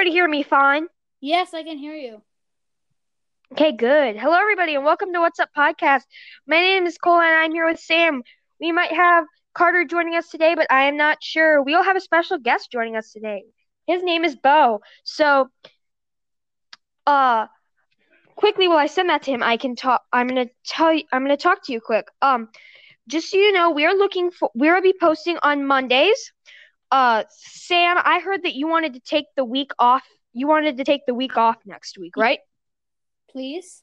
able to hear me fine? Yes, I can hear you. Okay, good. Hello, everybody, and welcome to What's Up Podcast. My name is Cole, and I'm here with Sam. We might have Carter joining us today, but I am not sure. We'll have a special guest joining us today. His name is Bo. So, quickly, while I send that to him, I can talk. I'm gonna talk to you quick. Just so you know, we'll be posting on Mondays. Sam, I heard that you wanted to take the week off. You wanted to take the week off next week, right? Please.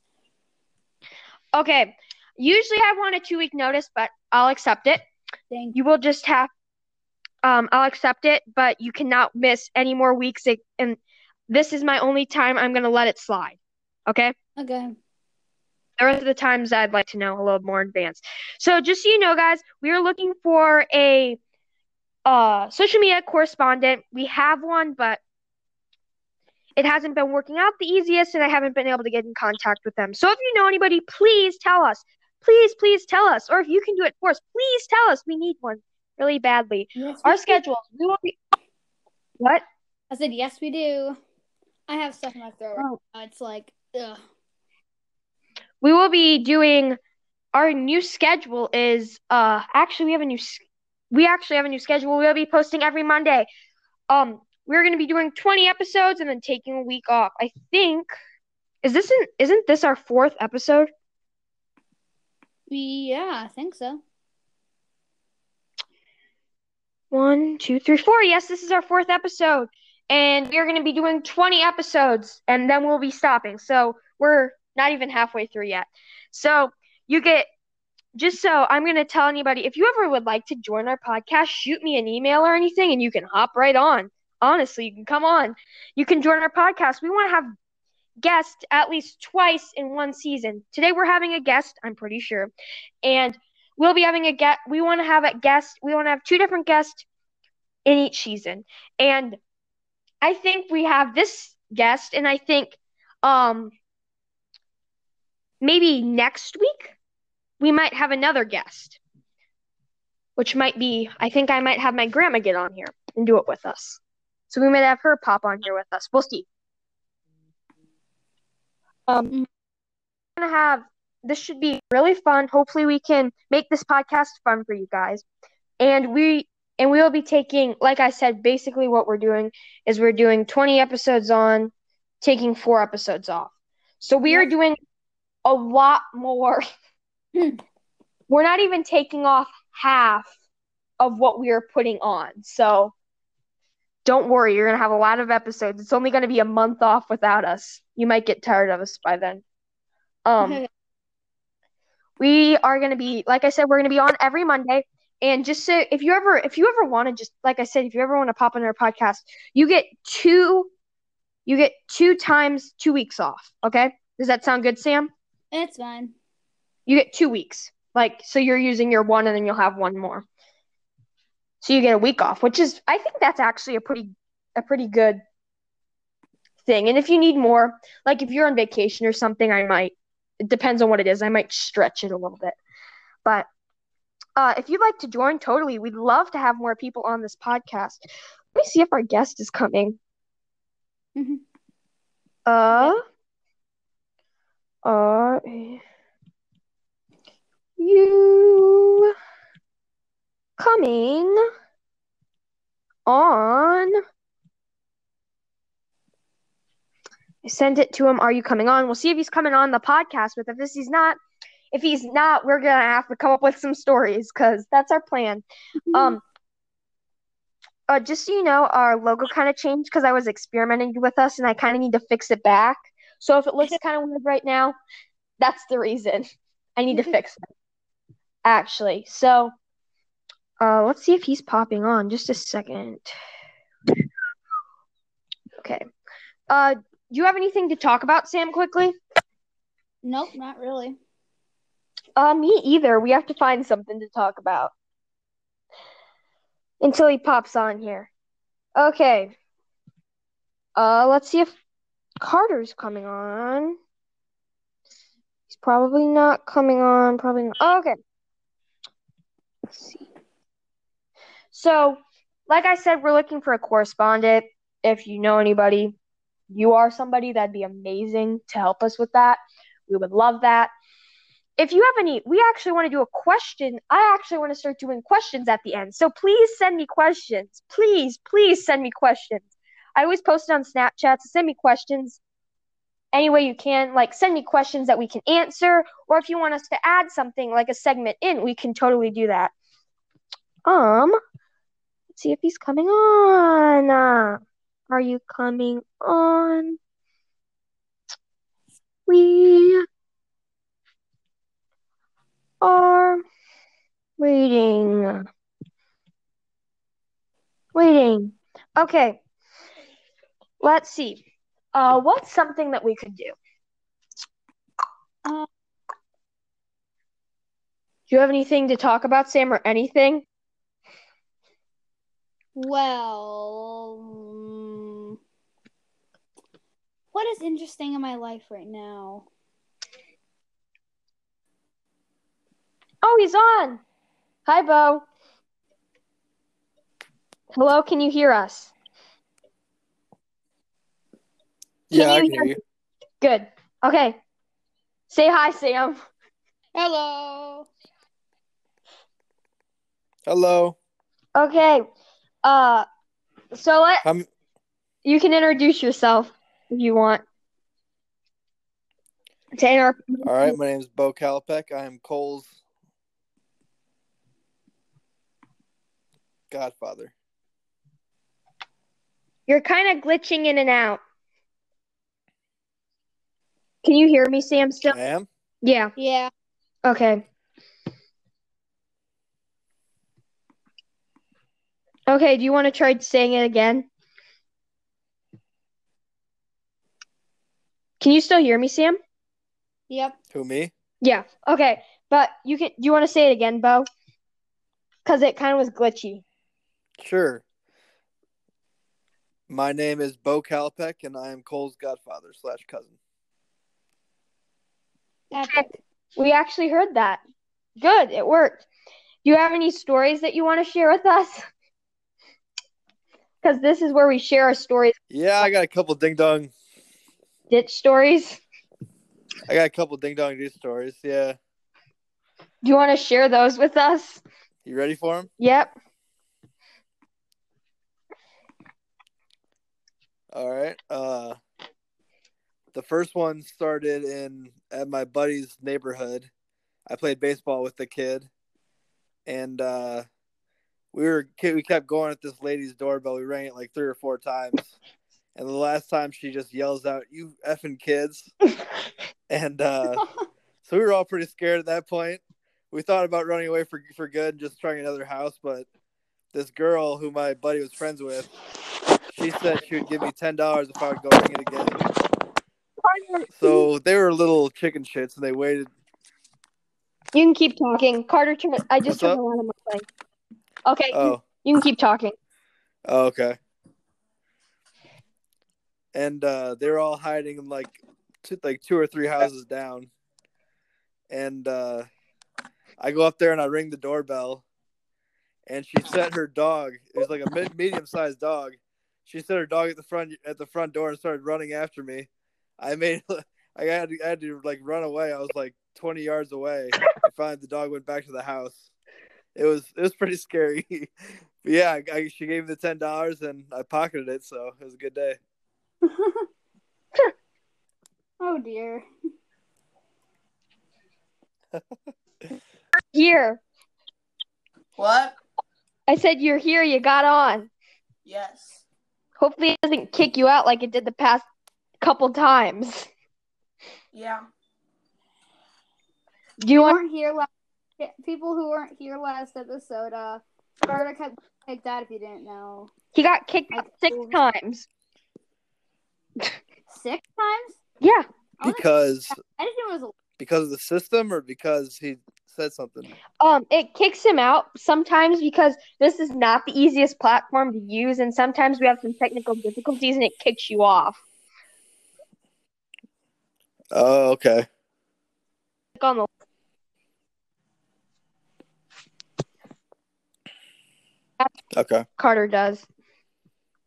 Okay. Usually I want a 2-week notice, but I'll accept it. Thank you. Will just have I'll accept it, but you cannot miss any more weeks, and this is my only time I'm going to let it slide. Okay? Okay. The rest of the times I'd like to know a little more in advance. So just so you know, guys, we are looking for a social media correspondent. We have one, but it hasn't been working out the easiest, and I haven't been able to get in contact with them. So if you know anybody, please tell us. Please tell us. Or if you can do it for us, please tell us. We need one really badly. Yes, our schedules. We will be. What? I said, yes, we do. I have stuff in my throat. Oh. It's like, ugh. We will be doing. Our new schedule is. We actually have a new schedule. We'll be posting every Monday. We're going to be doing 20 episodes and then taking a week off. I think isn't this our 4th episode? Yeah, I think so. 1, 2, 3, 4. Yes, this is our 4th episode, and we're going to be doing 20 episodes, and then we'll be stopping. So we're not even halfway through yet. So you get. Just so I'm going to tell anybody, if you ever would like to join our podcast, shoot me an email or anything, and you can hop right on. Honestly, you can come on. You can join our podcast. We want to have guests at least twice in one season. Today we're having a guest, I'm pretty sure. And we'll be having a guest. We want to have a guest. We want to have 2 different guests in each season. And I think we have this guest, and I think maybe next week. We might have another guest, which might be, I think I might have my grandma get on here and do it with us. So we might have her pop on here with us. We'll see. We're going to have, this should be really fun. Hopefully we can make this podcast fun for you guys. And we will be taking, like I said, basically what we're doing is we're doing 20 episodes on, taking 4 episodes off. So we are doing a lot more. We're not even taking off half of what we are putting on. So don't worry. You're going to have a lot of episodes. It's only going to be a month off without us. You might get tired of us by then. We are going to be, like I said, we're going to be on every Monday. And just so if you ever want to just, like I said, if you ever want to pop on our podcast, you get two times 2 weeks off. Okay. Does that sound good, Sam? That's fine. You get 2 weeks. Like, so you're using your 1 and then you'll have 1 more. So you get a week off, which is, I think that's actually a pretty good thing. And if you need more, like if you're on vacation or something, it depends on what it is. I might stretch it a little bit. But if you'd like to join, totally, we'd love to have more people on this podcast. Let me see if our guest is coming. Mm-hmm. You coming on? I sent it to him. Are you coming on? We'll see if he's coming on the podcast. But if he's not, we're gonna have to come up with some stories because that's our plan. Mm-hmm. Just so you know, our logo kind of changed because I was experimenting with us, and I kind of need to fix it back. So if it looks kind of weird right now, that's the reason. I need to fix it. Actually, so let's see if he's popping on. Just a second. Okay. Do you have anything to talk about, Sam, quickly? Nope, not really. Me either. We have to find something to talk about until he pops on here. Okay. Let's see if Carter's coming on. He's probably not coming on. Probably not. Oh, okay. Let's see. So, like I said, we're looking for a correspondent. If you know anybody, you are somebody, that'd be amazing to help us with that. We would love that. If you have any, we actually want to do a question. I actually want to start doing questions at the end. So please send me questions. Please send me questions. I always post it on Snapchat, so send me questions any way you can. Like, send me questions that we can answer, or if you want us to add something, like a segment in, we can totally do that. Let's see if he's coming on. Are you coming on? We are waiting. Okay, let's see. What's something that we could do? Do you have anything to talk about, Sam, or anything? Well, what is interesting in my life right now? Oh, he's on. Hi, Bo. Hello, can you hear us? Can you hear you? Good. Okay. Say hi, Sam. Hello. Okay. You can introduce yourself if you want. All right, my name is Bo Kalapak. I am Cole's godfather. You're kind of glitching in and out. Can you hear me, Sam, still? I am? Yeah. Yeah. Okay. Okay, do you want to try saying it again? Can you still hear me, Sam? Yep. Who, me? Yeah. Okay. But do you want to say it again, Bo? Because it kind of was glitchy. Sure. My name is Bo Kalapak, and I am Cole's godfather / cousin. We actually heard that. Good, it worked. Do you have any stories that you want to share with us? Because this is where we share our stories. Yeah, I got a couple ding-dong ditch stories. Yeah. Do you want to share those with us? You ready for them? Yep. All right. The first one started at my buddy's neighborhood. I played baseball with the kid, and we kept going at this lady's doorbell. We rang it like 3 or 4 times, and the last time she just yells out, "You effing kids!" And so we were all pretty scared at that point. We thought about running away for good and just trying another house, but this girl who my buddy was friends with, she said she would give me $10 if I would go ring it again. So they were little chicken shits, and they waited. You can keep talking. Carter, I just turned around on my mic. Okay, You can keep talking. Oh, okay. And they were all hiding in like 2 or 3 houses down. And I go up there and I ring the doorbell, and she set her dog. It was like a medium-sized dog. She set her dog at the front door and started running after me. I had to like run away. I was like 20 yards away. I found the dog went back to the house. It was pretty scary. But yeah, she gave me the $10 and I pocketed it, so it was a good day. Oh dear. Here. What? I said you're here. You got on. Yes. Hopefully it doesn't kick you out like it did the past couple times. Yeah. People who weren't here last episode, Carter kept kicked out if you didn't know. He got kicked out 6 times. 6 times? Yeah. Because I didn't know it was because of the system or because he said something? It kicks him out sometimes because this is not the easiest platform to use, and sometimes we have some technical difficulties and it kicks you off. Oh, okay. That's okay. Carter does.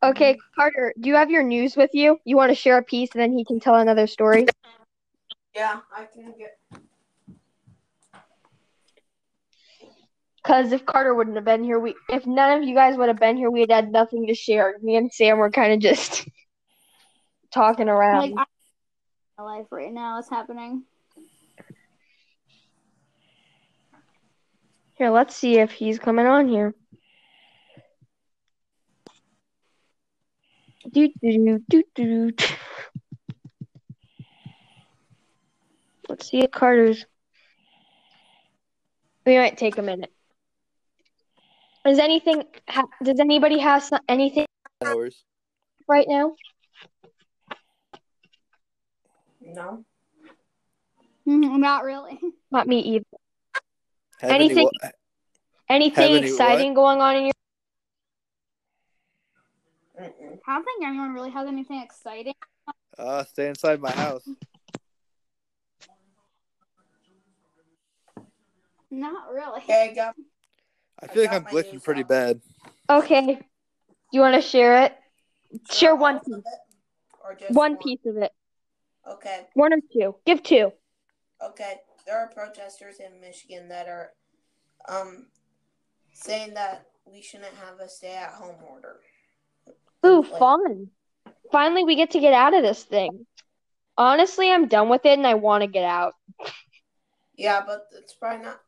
Okay, Carter, do you have your news with you? You want to share a piece, and then he can tell another story? Yeah, I can get... Because if Carter wouldn't have been here, if none of you guys would have been here, we'd had nothing to share. Me and Sam were kind of just talking around. Like, my life right now is happening. Here, let's see if he's coming on here. Let's see if Carter's. We might take a minute. Does anybody have anything right now? No. Not really. Not me either. Have anything exciting going on in your? I don't think anyone really has anything exciting. Stay inside my house. Not really. Okay, I feel like I'm glitching pretty bad. Okay. You want to share it? Share one piece. Or just one piece of it. Okay. One or two. Give two. Okay. There are protesters in Michigan that are saying that we shouldn't have a stay-at-home order. Ooh, fun. Finally, we get to get out of this thing. Honestly, I'm done with it, and I want to get out. Yeah, but it's probably not...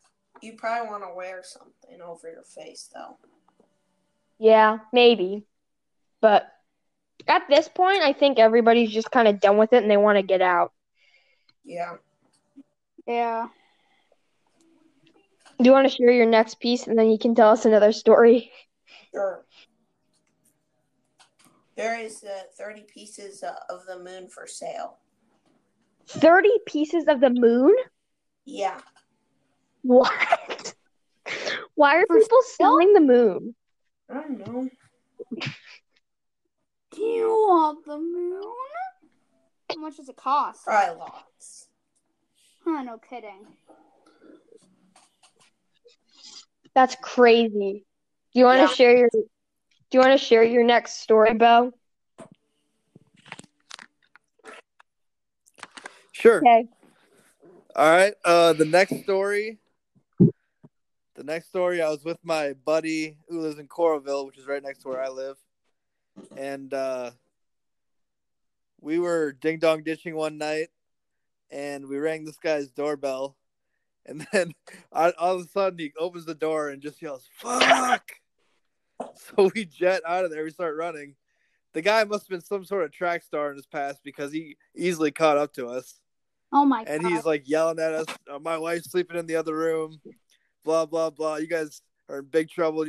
You probably want to wear something over your face, though. Yeah, maybe. But at this point, I think everybody's just kind of done with it and they want to get out. Yeah. Yeah. Do you want to share your next piece and then you can tell us another story? Sure. There is 30 pieces of the moon for sale. 30 pieces of the moon? Yeah. What? Why are people selling the moon? I don't know. Do you want the moon? How much does it cost? Probably lots. Huh, no kidding. That's crazy. Do you want to share your next story, Bo? Sure. Okay. All right. The next story, I was with my buddy who lives in Coralville, which is right next to where I live. And we were ding-dong ditching one night, and we rang this guy's doorbell. And then all of a sudden, he opens the door and just yells, "Fuck!" So we jet out of there. We start running. The guy must have been some sort of track star in his past because he easily caught up to us. Oh, my God. And he's, like, yelling at us. My wife's sleeping in the other room. Blah, blah, blah. You guys are in big trouble.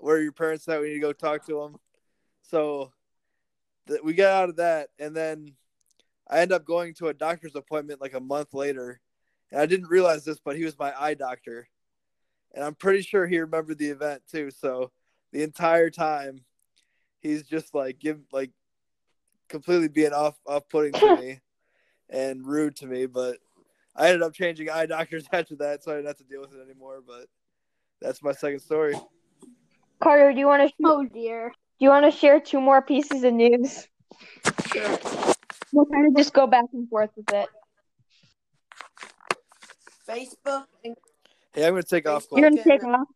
Where are your parents at? We need to go talk to them. So we got out of that. And then I end up going to a doctor's appointment, like, a month later. And I didn't realize this, but he was my eye doctor. And I'm pretty sure he remembered the event, too. So the entire time, he's just, like, completely being off-putting to me. And rude to me, but I ended up changing eye doctors after that, so I didn't have to deal with it anymore. But that's my second story. Carter, do you want to? Oh dear. Do you want to share two more pieces of news? Sure. We'll kind of just go back and forth with it. Facebook. Hey, I'm gonna take off. You're gonna take off.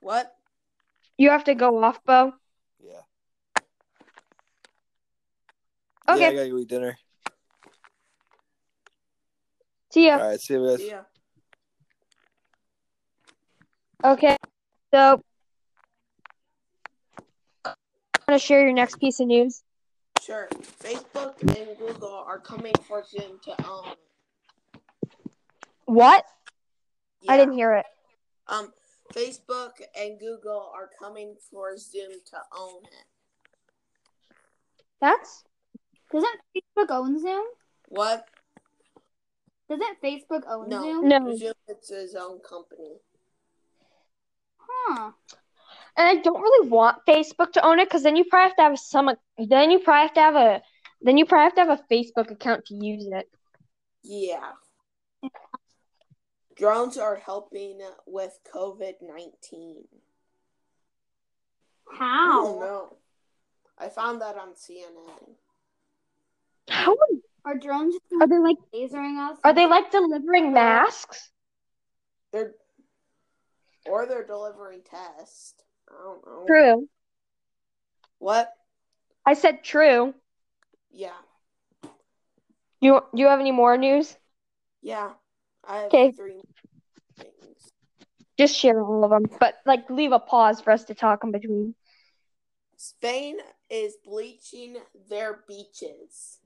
What? You have to go off, Bo. Yeah. Okay. Yeah, I gotta go eat dinner. See ya. All right, see you guys. See ya. Okay, so want to share your next piece of news? Sure. Facebook and Google are coming fortune to own. What? Yeah. I didn't hear it. Facebook and Google are coming for Zoom to own it. Doesn't Facebook own Zoom? What? Doesn't Facebook own Zoom? No, Zoom is its own company. Huh. And I don't really want Facebook to own it because then you probably have to have a Facebook account to use it. Yeah. Drones are helping with COVID-19. How? I don't know. found that on CNN. How are drones? Are they like lasering us? Are they like delivering masks? They're delivering tests. I don't know. True. What? I said true. Yeah. You have any more news? Yeah, I have 3 things. Just share all of them, but like leave a pause for us to talk in between. Spain is bleaching their beaches.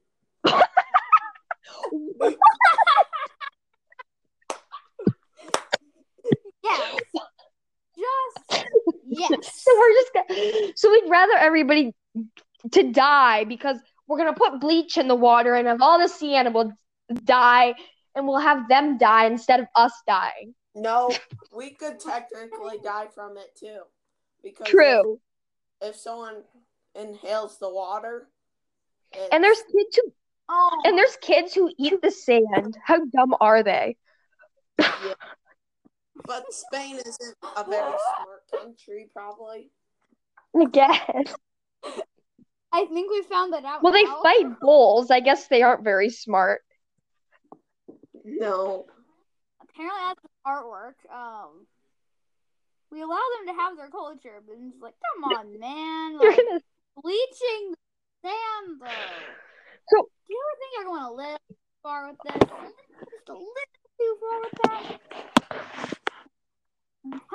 Yes. Just yes. So we'd rather everybody to die because we're gonna put bleach in the water and have all the sea animals die, and we'll have them die instead of us dying. No, we could technically die from it too, because true. If someone inhales the water, and there's kids who eat the sand. How dumb are they? Yeah. But Spain isn't a very smart country, probably. I guess. I think we found that out. Well, now. They fight bulls. I guess they aren't very smart. No. Apparently, that's artwork. We allow them to have their culture, but it's like, come on, man! Like, bleaching the sand, though. So, do you ever think you're going to live far with this? Just a little too far with that.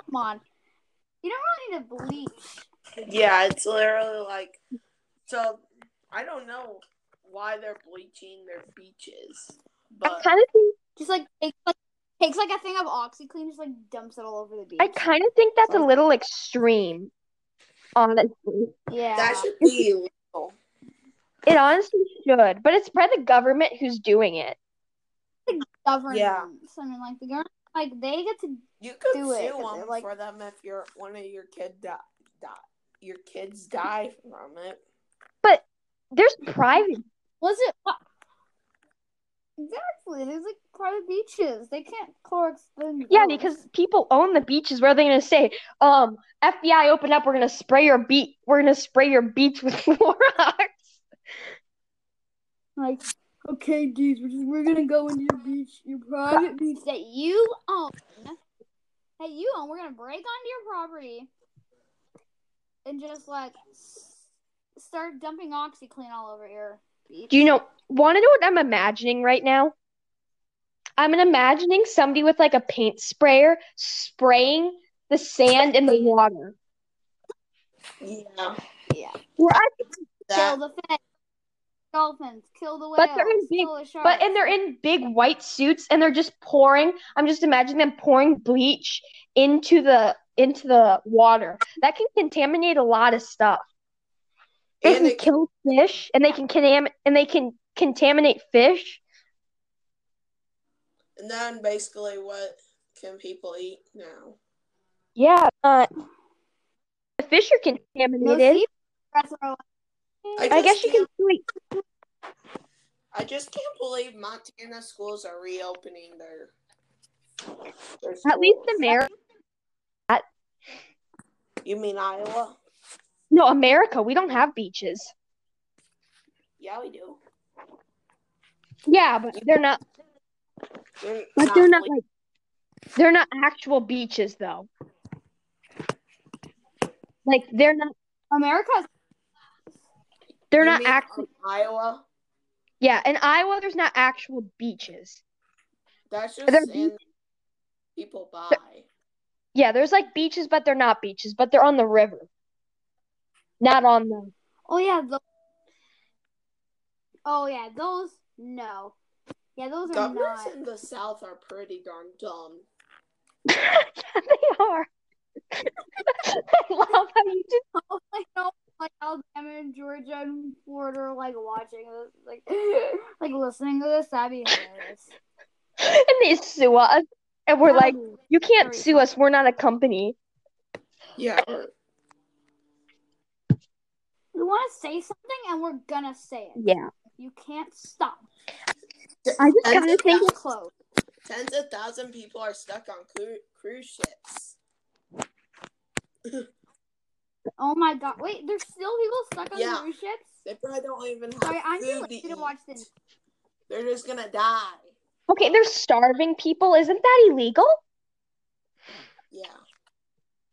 Come on, you don't really need to bleach. Yeah, it's literally like. So, I don't know why they're bleaching their beaches, but I kind of think just like takes like a thing of OxyClean, just like dumps it all over the beach. I kind of think that's a little extreme, honestly. Yeah, that should be illegal. It honestly should, but it's probably the government who's doing it. The government, yeah. I mean, like the government, like they get to. You could do sue them like, for them if you're one of your kids your kids die from it. But there's private. Was it exactly? There's like private beaches. They can't clorox them. Yeah, because people own the beaches. Where are they gonna say, FBI, open up. We're gonna spray your beach. We're gonna spray your beach with Clorox. Like, okay, dudes, we're gonna go into your beach, your private beach that you own. We're gonna break onto your property and just like. Start dumping OxyClean all over your beach. Do you want to know what I'm imagining right now? I'm imagining somebody with like a paint sprayer spraying the sand in the water. Yeah. What? Kill the fish, dolphins, kill the whales, kill the sharks. But and they're in big white suits and they're just pouring. I'm just imagining them pouring bleach into the water. That can contaminate a lot of stuff. They can kill fish, and they can contaminate fish. And then, basically, what can people eat now? Yeah, the fish are contaminated. I guess you can sleep. I just can't believe Montana schools are reopening their schools. At least the mayor. You mean Iowa? No, America, we don't have beaches. Yeah, we do. Yeah, but they're not actual beaches though. Like they're not America. They're not actual Iowa. Yeah, in Iowa there's not actual beaches. That's just in people buy. Yeah, there's like beaches, but they're not beaches, but they're on the river. Not on them. Oh, yeah. Those, no. Yeah, those are not. Governors in the South are pretty darn dumb. They are. I love how you just like Alabama and Georgia and Florida are, like, watching this, like listening to this. That'd be hilarious. And they sue us. And we're like, you can't sue us. We're not a company. Yeah, we want to say something, and we're gonna say it. Yeah, you can't stop. I just kind of think it's close. Tens of thousands of people are stuck on cruise ships. Oh my god. Wait, there's still people stuck on cruise ships? They probably don't even have food to eat. To watch this. They're just gonna die. Okay, they're starving people. Isn't that illegal? Yeah.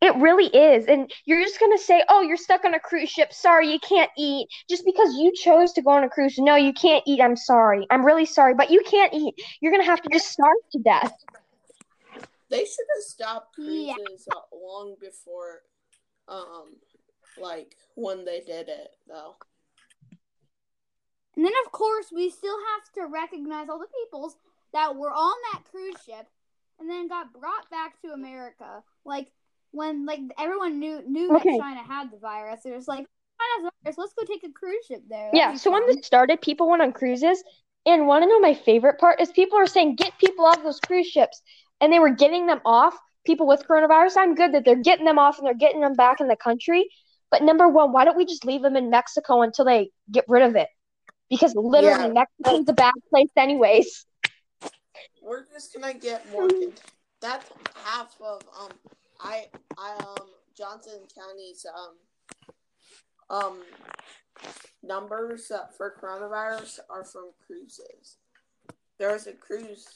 It really is. And you're just going to say, oh, you're stuck on a cruise ship. Sorry, you can't eat. Just because you chose to go on a cruise. No, you can't eat. I'm sorry. I'm really sorry, but you can't eat. You're going to have to just starve to death. They should have stopped cruises long before, when they did it, though. And then, of course, we still have to recognize all the peoples that were on that cruise ship and then got brought back to America. When everyone knew that China had the virus, it was like, China has the virus, let's go take a cruise ship there. Yeah, so when this started, people went on cruises, and want to know my favorite part is people are saying, get people off those cruise ships, and they were getting them off, people with coronavirus. I'm good that they're getting them off, and they're getting them back in the country, but number one, why don't we just leave them in Mexico until they get rid of it? Because literally, Mexico's a bad place anyways. We're just going to get more, that's half of, Johnson County's numbers for coronavirus are from cruises. There was a cruise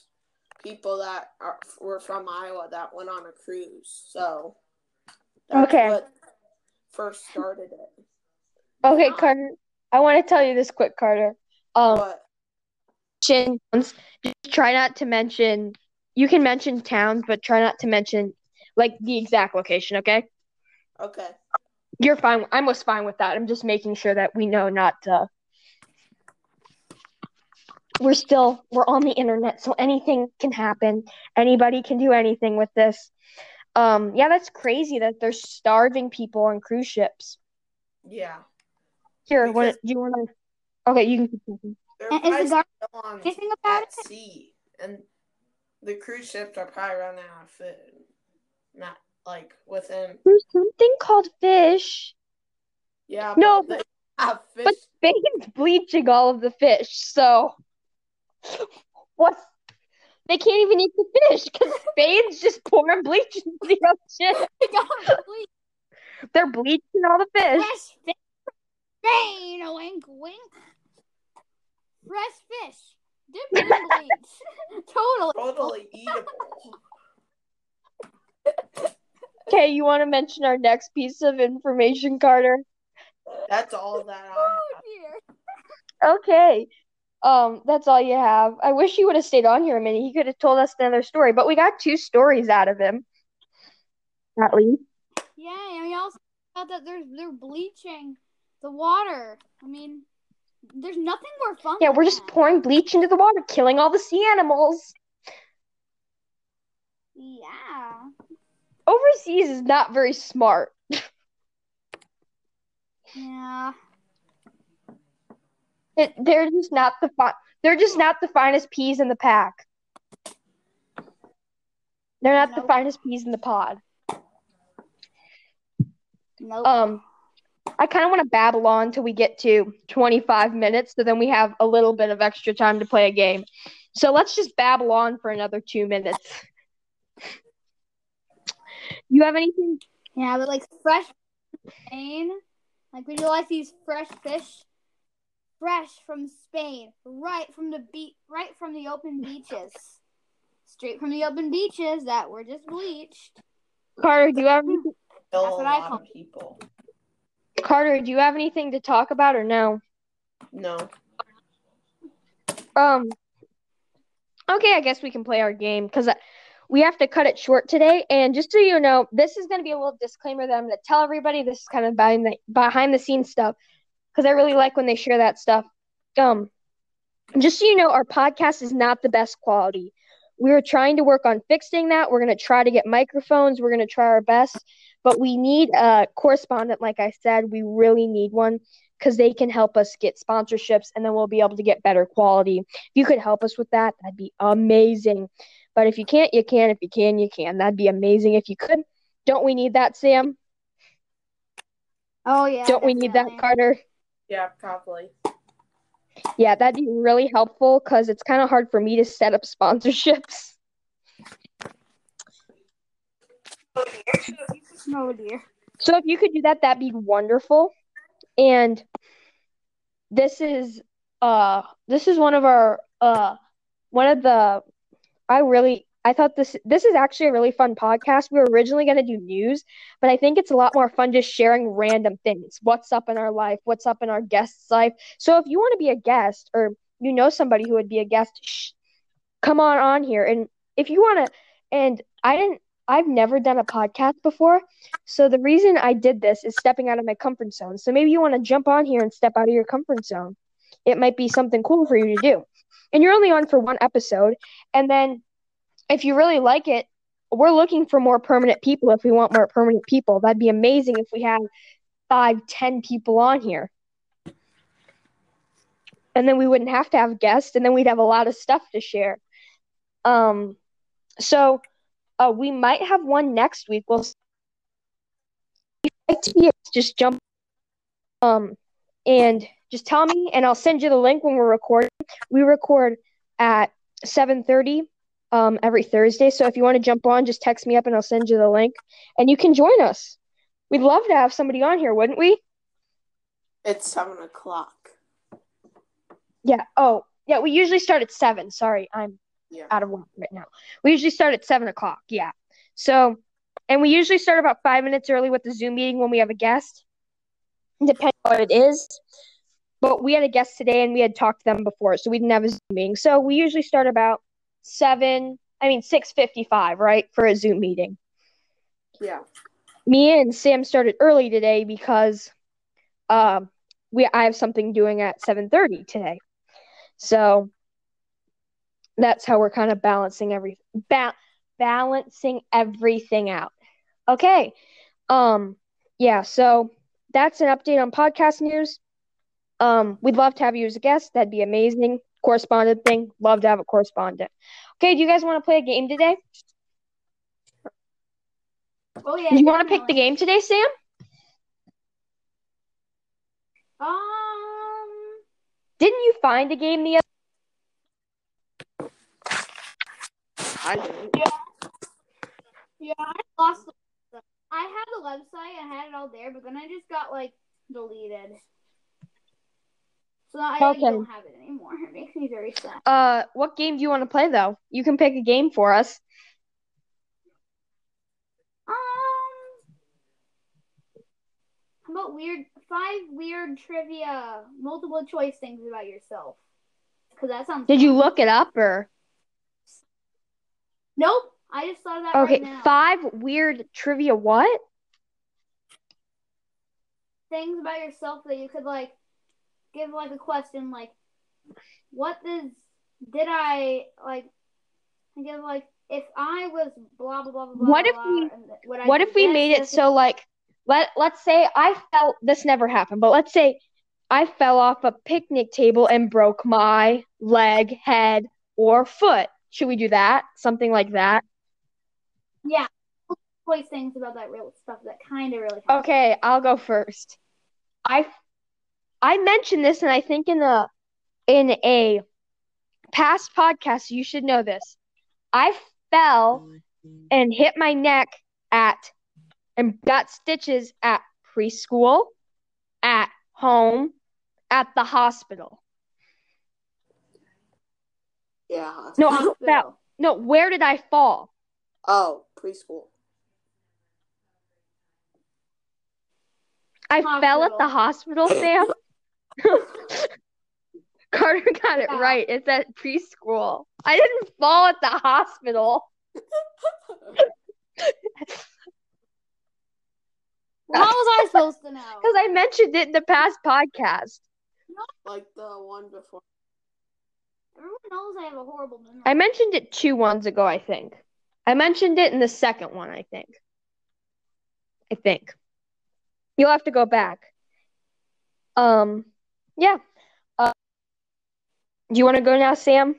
people that were from Iowa that went on a cruise, so that's what first started it. Okay, Carter, I want to tell you this quick, Carter. Try not to mention. You can mention towns, but try not to mention. The exact location, okay? Okay. You're fine. I was fine with that. I'm just making sure that we know not to. We're on the internet, so anything can happen. Anybody can do anything with this. That's crazy that they're starving people on cruise ships. Yeah. Here, what do you want to... Okay, you can keep talking. Is the government thinking about it? Sea, and the cruise ships are probably running out of food. Not within. There's something called fish. Yeah. No, but Spain's bleaching all of the fish, so they can't even eat the fish because Spain's just pouring bleach into the ocean. They're bleaching all the fish. Fresh fish from Spain, a wink, wink. Fresh fish dipped in bleach. Totally eatable. Okay, you want to mention our next piece of information, Carter? That's all that I have. Okay. That's all you have. I wish he would have stayed on here a minute. He could have told us another story, but we got 2 stories out of him. At least. Yeah, and we also thought that they're bleaching the water. I mean, there's nothing more fun. Yeah, we're just pouring bleach into the water, killing all the sea animals. Yeah. Overseas is not very smart. Yeah. They're just not the finest peas in the pack. They're not the finest peas in the pod. Nope. I kind of want to babble on till we get to 25 minutes, so then we have a little bit of extra time to play a game. So let's just babble on for another 2 minutes. You have anything? Yeah, but fresh Spain. Would you like these fresh fish? Fresh from Spain. Right from the open beaches. Straight from the open beaches that were just bleached. Carter, do you have anything? That's what I call people. Carter, do you have anything to talk about or no? No. Okay, I guess we can play our game because we have to cut it short today, and just so you know, this is going to be a little disclaimer that I'm going to tell everybody. This is kind of behind-the-scenes stuff, because I really like when they share that stuff. Just so you know, our podcast is not the best quality. We're trying to work on fixing that. We're going to try to get microphones. We're going to try our best, but we need a correspondent, like I said. We really need one, because they can help us get sponsorships, and then we'll be able to get better quality. If you could help us with that, that'd be amazing. But if you can't, you can. If you can, you can. That'd be amazing if you could. Don't we need that, Sam? Oh, yeah. Don't we need that, Carter? Yeah, probably. Yeah, that'd be really helpful because it's kind of hard for me to set up sponsorships. Oh, dear. So if you could do that, that'd be wonderful. And this is I thought this is actually a really fun podcast. We were originally going to do news, but I think it's a lot more fun just sharing random things. What's up in our life? What's up in our guest's life? So if you want to be a guest, or you know somebody who would be a guest, come on here. And if you want to, and I've never done a podcast before. So the reason I did this is stepping out of my comfort zone. So maybe you want to jump on here and step out of your comfort zone. It might be something cool for you to do. And you're only on for one episode. And then if you really like it, we're looking for more permanent people. If we want more permanent people, that'd be amazing if we had 5-10 people on here. And then we wouldn't have to have guests, and then we'd have a lot of stuff to share. So we might have one next week. We'll see. If you'd like to be able to just jump and just tell me, and I'll send you the link when we're recording. We record at 7:30 every Thursday. So if you want to jump on, just text me up and I'll send you the link and you can join us. We'd love to have somebody on here, wouldn't we? It's 7:00. Yeah. Oh, yeah. We usually start at 7. Sorry. I'm out of work right now. We usually start at 7:00. Yeah. So, and we usually start about 5 minutes early with the Zoom meeting when we have a guest, depending on what it is. But we had a guest today and we had talked to them before, so we didn't have a Zoom meeting. So we usually start about 6:55, right, for a Zoom meeting. Yeah. Me and Sam started early today because I have something doing at 7:30 today. So that's how we're kind of balancing everything out. Okay. Yeah, so that's an update on podcast news. We'd love to have you as a guest. That'd be amazing. Correspondent thing. Love to have a correspondent. Okay, do you guys want to play a game today? Oh yeah. You want to pick the game today, Sam? Didn't you find a game the other? I did. Yeah, I lost. I had the website. I had it all there, but then I just got deleted. So I don't have it anymore. It makes me very sad. What game do you want to play, though? You can pick a game for us. How about five weird trivia, multiple choice things about yourself? Because that sounds. Did fun. You look it up or? Nope, I just thought of that. Okay, right now. 5 weird trivia what? Things about yourself that you could give a question if I was blah blah blah blah. What if we made it so let's say I fell, this never happened, but let's say I fell off a picnic table and broke my leg, head, or foot. Should we do that? Something like that? Yeah. Voice things about that real stuff that kind of really happened. Okay, I'll go first. I mentioned this, and I think in a past podcast, you should know this. I fell and hit my neck and got stitches at preschool, at home, at the hospital. Yeah. Hospital. No, I fell. No, where did I fall? Oh, preschool. I fell at the hospital, Sam. Carter got it right. It's at preschool. I didn't fall at the hospital. Well, how was I supposed to know? Because I mentioned it in the past podcast. Like the one before. Everyone knows I have a horrible memory. I mentioned it 2 ones ago, I think. I mentioned it in the second one, I think. You'll have to go back. Yeah. Do you want to go now, Sam?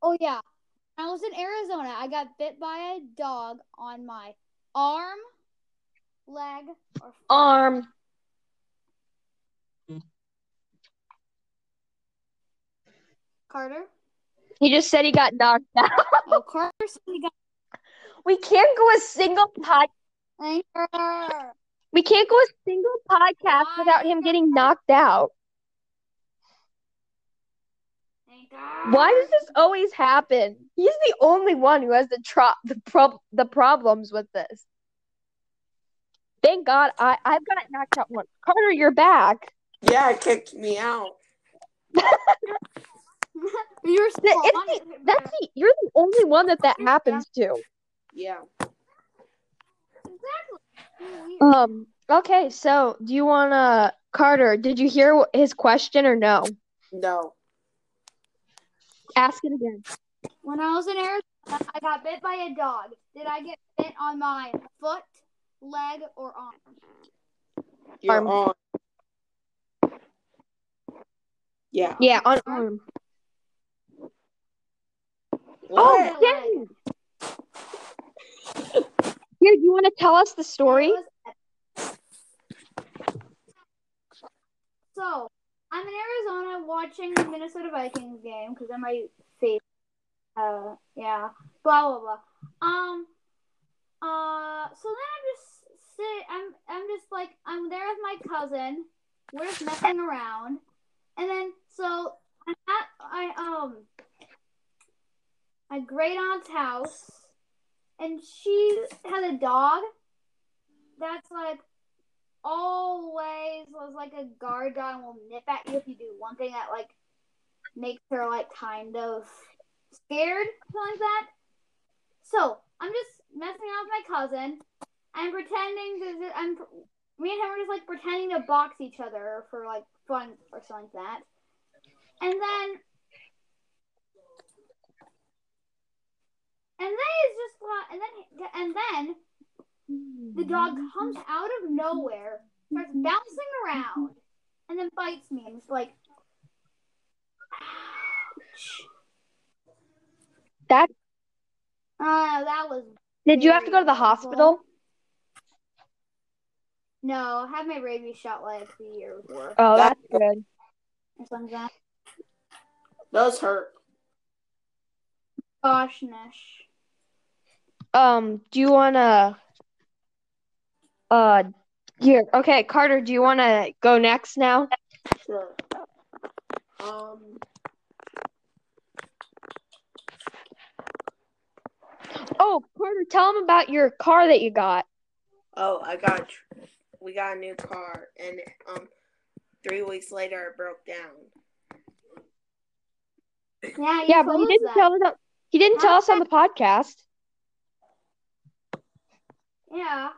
Oh, yeah. Arizona, I got bit by a dog on my arm, leg, or foot. Arm. Carter? He just said he got knocked out. Oh, Carter said he got. We can't go a single podcast. We can't go a single podcast without him getting knocked out. Why does this always happen? He's the only one who has the problems with this. Thank God I've got it knocked out once. Carter, you're back. Yeah, it kicked me out. You're the only one that happens to. Yeah. Exactly. Okay, so do you want to... Carter, did you hear his question or no? No. Ask it again. When I was in Arizona, I got bit by a dog. Did I get bit on my foot, leg, or arm? Your arm. Yeah. Yeah, on arm. What? Oh, dang! Here, do you want to tell us the story? So, I'm in Arizona watching the Minnesota Vikings game because they're my favorite. Yeah. Blah blah blah. So then I'm there with my cousin. We're just messing around, and then so I'm at my great aunt's house, and she has a dog that's like always was like a guard dog and will nip at you if you do one thing that like makes her like kind of scared, something like that. So I'm just messing around with my cousin. I'm pretending that me and him are just like pretending to box each other for like fun or something like that. And then the dog comes out of nowhere, starts bouncing around, and then bites me. And it's like, ouch. That was. Did you have to go to the hospital? No, I had my rabies shot like a year before. Oh, that's good. Or something like that. Those hurt. Gosh, Nish. Do you wanna? Here. Okay, Carter, do you want to go next now? Sure. Oh, Carter, tell them about your car that you got. Oh, we got a new car, and 3 weeks later it broke down. Yeah, but he didn't tell us on the podcast. Yeah.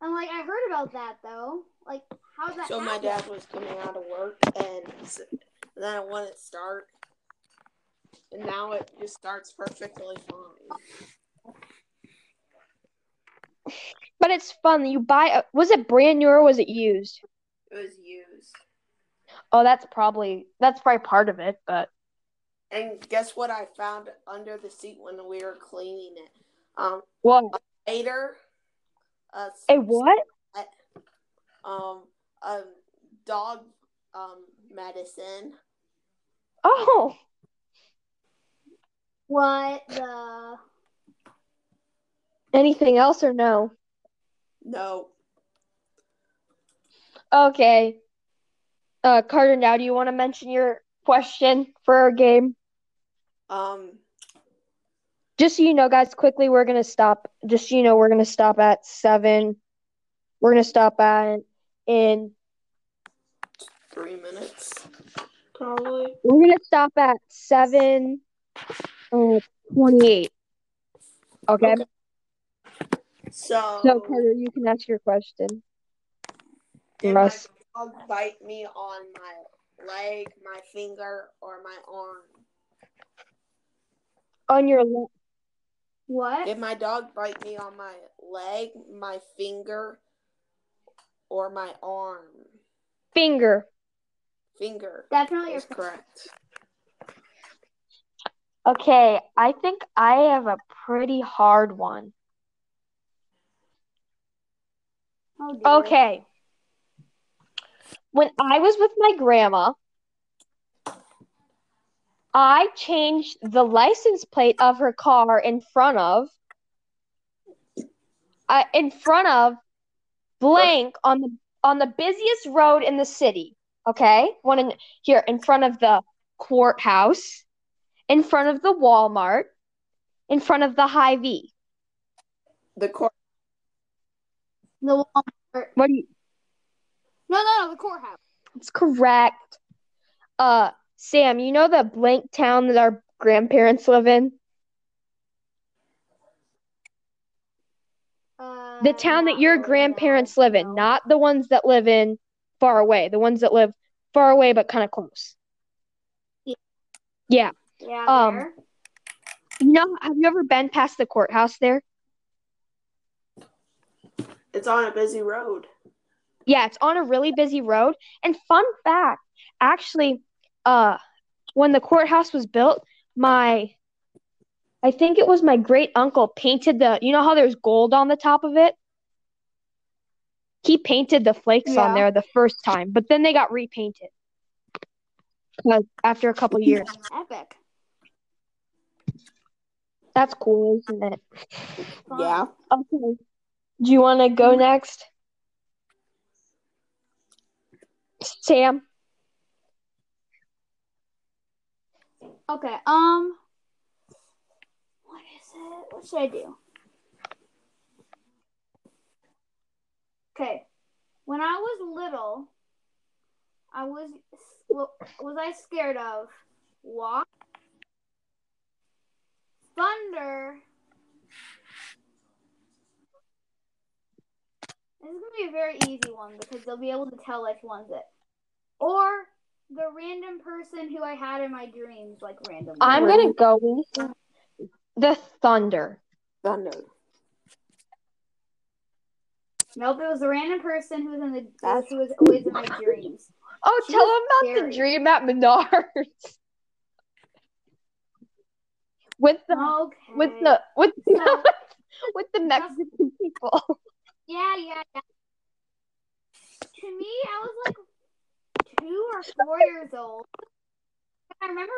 And, like, I heard about that, though. Like, how's that happen? My dad was coming out of work, and then it wouldn't start. And now it just starts perfectly fine. But it's fun. You buy was it brand new or was it used? It was used. Oh, that's probably part of it, but. And guess what I found under the seat when we were cleaning it? What? A what? Dog medicine. Oh. What the? Anything else or no? No. Okay. Carter, now do you want to mention your question for our game? Just so you know, guys, quickly, we're going to stop. Just so you know, we're going to stop at 7. We're going to stop at in 3 minutes, probably. We're going to stop at 7:28. Okay? So, Carter, you can ask your question. Did my dog bite me on my leg, my finger, or my arm? On your leg. What? Did my dog bite me on my leg, my finger, or my arm? Finger. Definitely is correct. Okay, I think I have a pretty hard one. Oh, dear. Okay. When I was with my grandma, I changed the license plate of her car in front of blank on the busiest road in the city. Okay, in front of the courthouse, in front of the Walmart, in front of the Hy-Vee. The Walmart. What do you? No, the courthouse. That's correct. Sam, you know the blank town that our grandparents live in? The town that your grandparents live in, not the ones that live in far away. The ones that live far away but kind of close. Yeah. Yeah. There. Have you ever been past the courthouse there? It's on a busy road. Yeah, it's on a really busy road. And fun fact, actually, when the courthouse was built, I think it was my great uncle painted you know how there's gold on the top of it? He painted the flakes on there the first time, but then they got repainted after a couple years. Epic. That's cool, isn't it? Yeah. Okay. Do you want to go next? Sam? Okay, what is it? What should I do? Okay, when I was little, was I scared of water, thunder? This is going to be a very easy one because they'll be able to tell which one's it. Or the random person who I had in my dreams, like randomly. I'm going to go with the thunder. Thunder. Nope, it was the random person who was always in my dreams. Oh, she tell them about the dream at Menards. With the Mexican people. Yeah. To me, I was like 2 or 4 years old. I remember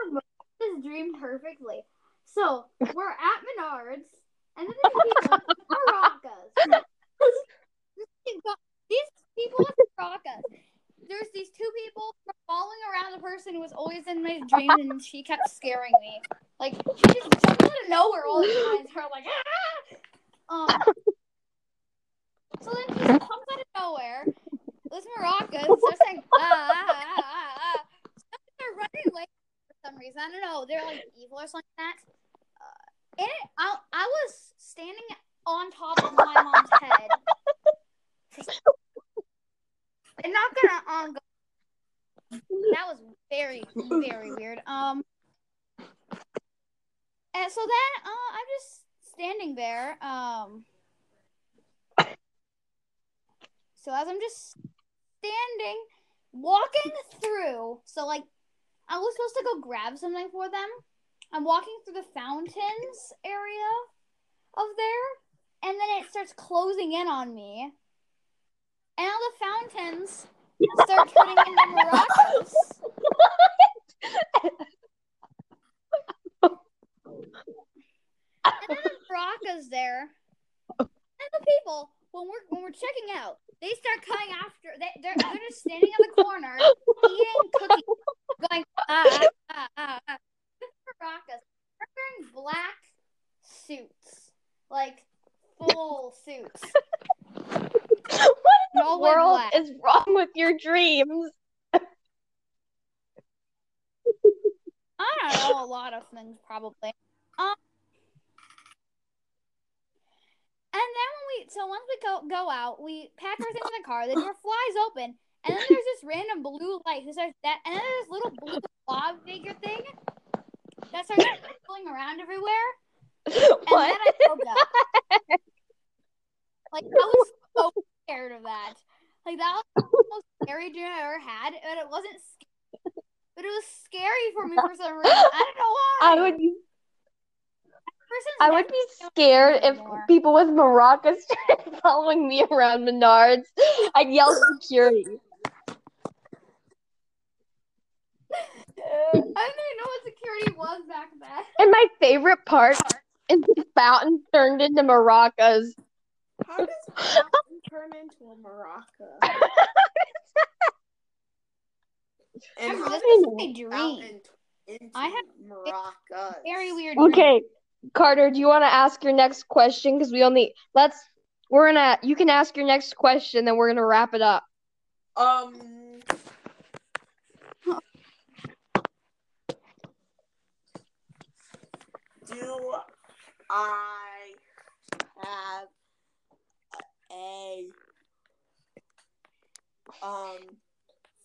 this dream perfectly. So we're at Menards, and then there's people maracas. These people with maracas. There's these two people following around the person who was always in my dream, and she kept scaring me. Like she just jumped out of nowhere all the time. Her like ah. So then he comes out of nowhere, this maracas, so they're saying, So they're running away for some reason. I don't know. They're like evil or something like that. I was standing on top of my mom's head. I'm not going to go. That was very, very weird. And so then I'm just standing there. So as I'm just standing, walking through, so like I was supposed to go grab something for them. I'm walking through the fountains area of there, and then it starts closing in on me. And all the fountains start turning into maracas. And then the maracas there, and the people. When we're checking out, they start coming after. They're just standing in the corner, eating cookies, going ah. Maracas. They're wearing black suits, like full suits. What in the world is wrong with your dreams? I don't know, a lot of things probably. And then once we go out, we pack our things in the car, the door flies open, and then there's this random blue light and then there's this little blue blob figure thing that starts going around everywhere. And then I woke up. Like, I was so scared of that. Like, that was the most scary dream I ever had, and it wasn't scary. But it was scary for me for some reason. I don't know why. I would I would be scared if people with maracas started following me around Menards. I'd yell security. I didn't know what security was back then. And my favorite part is the fountain turned into maracas. How does a fountain turn into a maraca? And this is my dream. I have maracas. Very weird. Okay, Carter, do you want to ask your next question? Because you can ask your next question, then we're gonna wrap it up. Do I have a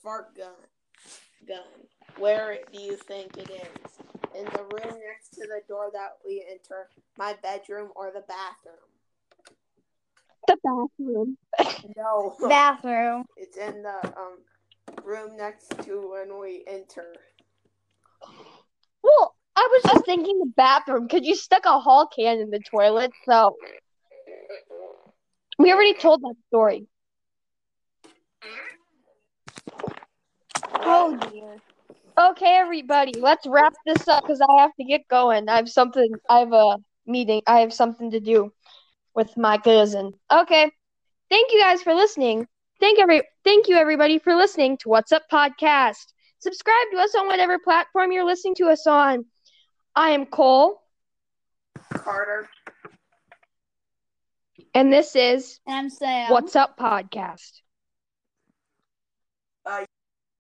fart gun? Where do you think it is? In the room next to the door that we enter, my bedroom or the bathroom? The bathroom. No. Bathroom. It's in the room next to when we enter. Well, I was just thinking the bathroom because you stuck a hall can in the toilet, so we already told that story. Oh, dear. Okay, everybody, let's wrap this up because I have to get going. I have something to do with my cousin. Okay, thank you guys for listening. Thank you everybody for listening to What's Up Podcast. Subscribe to us on whatever platform you're listening to us on. I am Cole. Carter. And this is What's Up Podcast.